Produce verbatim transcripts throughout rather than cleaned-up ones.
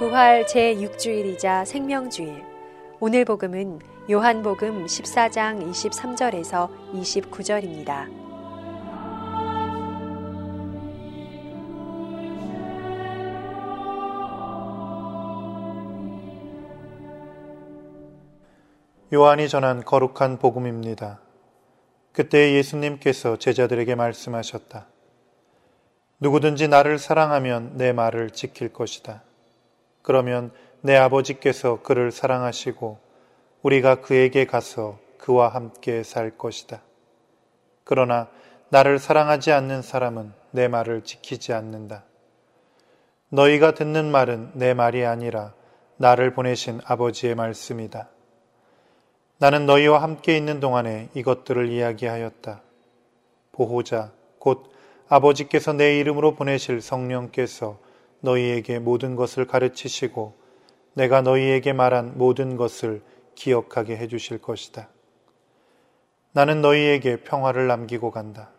부활 제육 주일이자 생명주일. 오늘 복음은 요한복음 십사 장 이십삼 절에서 이십구 절입니다. 요한이 전한 거룩한 복음입니다. 그때 예수님께서 제자들에게 말씀하셨다. 누구든지 나를 사랑하면 내 말을 지킬 것이다. 그러면 내 아버지께서 그를 사랑하시고 우리가 그에게 가서 그와 함께 살 것이다. 그러나 나를 사랑하지 않는 사람은 내 말을 지키지 않는다. 너희가 듣는 말은 내 말이 아니라 나를 보내신 아버지의 말씀이다. 나는 너희와 함께 있는 동안에 이것들을 이야기하였다. 보호자, 곧 아버지께서 내 이름으로 보내실 성령께서 너희에게 모든 것을 가르치시고 내가 너희에게 말한 모든 것을 기억하게 해주실 것이다. 나는 너희에게 평화를 남기고 간다.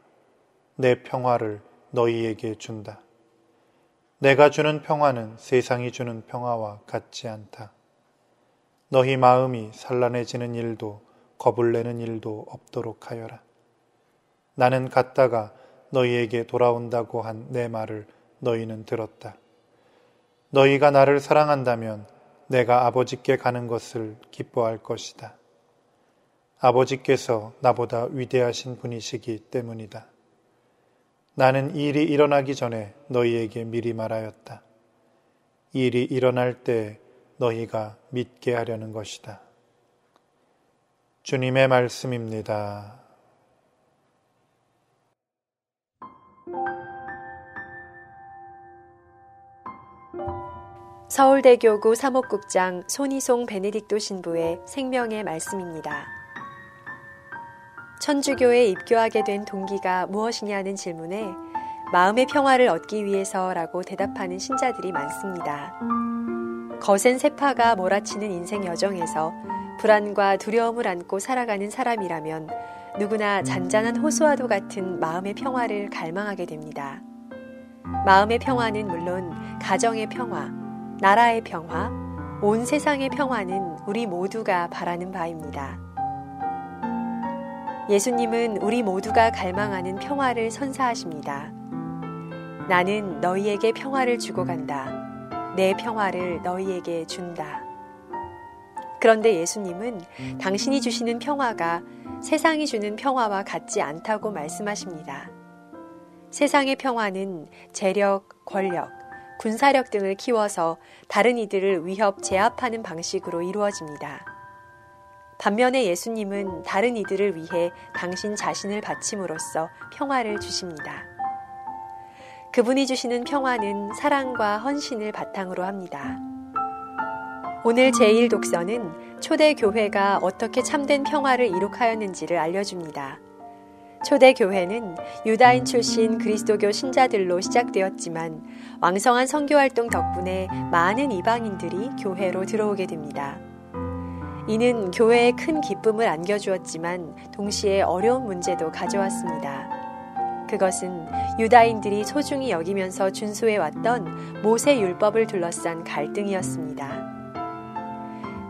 내 평화를 너희에게 준다. 내가 주는 평화는 세상이 주는 평화와 같지 않다. 너희 마음이 산란해지는 일도 겁을 내는 일도 없도록 하여라. 나는 갔다가 너희에게 돌아온다고 한 내 말을 너희는 들었다. 너희가 나를 사랑한다면 내가 아버지께 가는 것을 기뻐할 것이다. 아버지께서 나보다 위대하신 분이시기 때문이다. 나는 일이 일어나기 전에 너희에게 미리 말하였다. 일이 일어날 때 너희가 믿게 하려는 것이다. 주님의 말씀입니다. 서울대교구 사목국장 손희송 베네딕도 신부의 생명의 말씀입니다. 천주교에 입교하게 된 동기가 무엇이냐는 질문에 마음의 평화를 얻기 위해서라고 대답하는 신자들이 많습니다. 거센 세파가 몰아치는 인생 여정에서 불안과 두려움을 안고 살아가는 사람이라면 누구나 잔잔한 호수와도 같은 마음의 평화를 갈망하게 됩니다. 마음의 평화는 물론 가정의 평화, 나라의 평화, 온 세상의 평화는 우리 모두가 바라는 바입니다. 예수님은 우리 모두가 갈망하는 평화를 선사하십니다. 나는 너희에게 평화를 주고 간다. 내 평화를 너희에게 준다. 그런데 예수님은 당신이 주시는 평화가 세상이 주는 평화와 같지 않다고 말씀하십니다. 세상의 평화는 재력, 권력, 군사력 등을 키워서 다른 이들을 위협, 제압하는 방식으로 이루어집니다. 반면에 예수님은 다른 이들을 위해 당신 자신을 바침으로써 평화를 주십니다. 그분이 주시는 평화는 사랑과 헌신을 바탕으로 합니다. 오늘 제일 독서는 초대교회가 어떻게 참된 평화를 이룩하였는지를 알려줍니다. 초대교회는 유다인 출신 그리스도교 신자들로 시작되었지만 왕성한 선교활동 덕분에 많은 이방인들이 교회로 들어오게 됩니다. 이는 교회에 큰 기쁨을 안겨주었지만 동시에 어려운 문제도 가져왔습니다. 그것은 유다인들이 소중히 여기면서 준수해왔던 모세율법을 둘러싼 갈등이었습니다.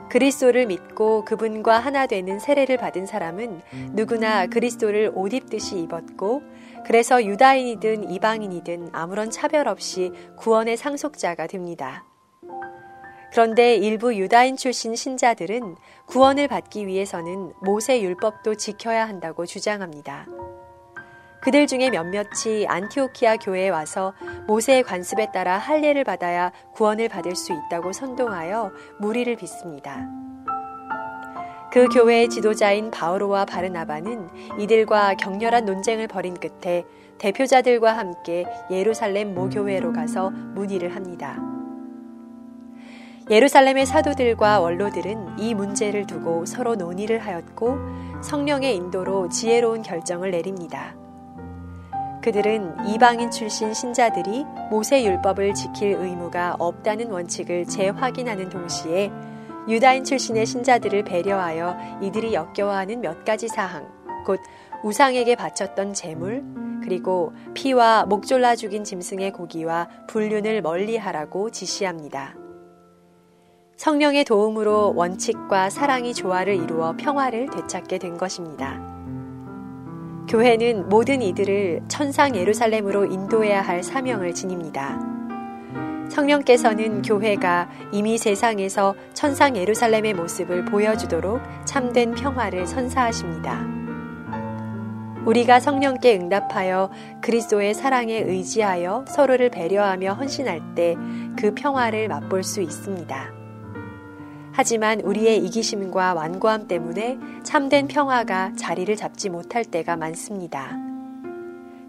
그리스도를 믿고 그분과 하나 되는 세례를 받은 사람은 누구나 그리스도를 옷 입듯이 입었고 그래서 유다인이든 이방인이든 아무런 차별 없이 구원의 상속자가 됩니다. 그런데 일부 유다인 출신 신자들은 구원을 받기 위해서는 모세 율법도 지켜야 한다고 주장합니다. 그들 중에 몇몇이 안티오키아 교회에 와서 모세의 관습에 따라 할례를 받아야 구원을 받을 수 있다고 선동하여 무리를 빚습니다. 그 교회의 지도자인 바오로와 바르나바는 이들과 격렬한 논쟁을 벌인 끝에 대표자들과 함께 예루살렘 모교회로 가서 문의를 합니다. 예루살렘의 사도들과 원로들은 이 문제를 두고 서로 논의를 하였고 성령의 인도로 지혜로운 결정을 내립니다. 그들은 이방인 출신 신자들이 모세율법을 지킬 의무가 없다는 원칙을 재확인하는 동시에 유다인 출신의 신자들을 배려하여 이들이 역겨워하는 몇 가지 사항, 곧 우상에게 바쳤던 제물, 그리고 피와 목 졸라 죽인 짐승의 고기와 불륜을 멀리하라고 지시합니다. 성령의 도움으로 원칙과 사랑이 조화를 이루어 평화를 되찾게 된 것입니다. 교회는 모든 이들을 천상 예루살렘으로 인도해야 할 사명을 지닙니다. 성령께서는 교회가 이미 세상에서 천상 예루살렘의 모습을 보여주도록 참된 평화를 선사하십니다. 우리가 성령께 응답하여 그리스도의 사랑에 의지하여 서로를 배려하며 헌신할 때 그 평화를 맛볼 수 있습니다. 하지만 우리의 이기심과 완고함 때문에 참된 평화가 자리를 잡지 못할 때가 많습니다.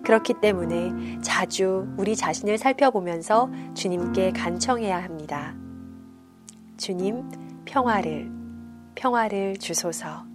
그렇기 때문에 자주 우리 자신을 살펴보면서 주님께 간청해야 합니다. 주님, 평화를, 평화를 주소서.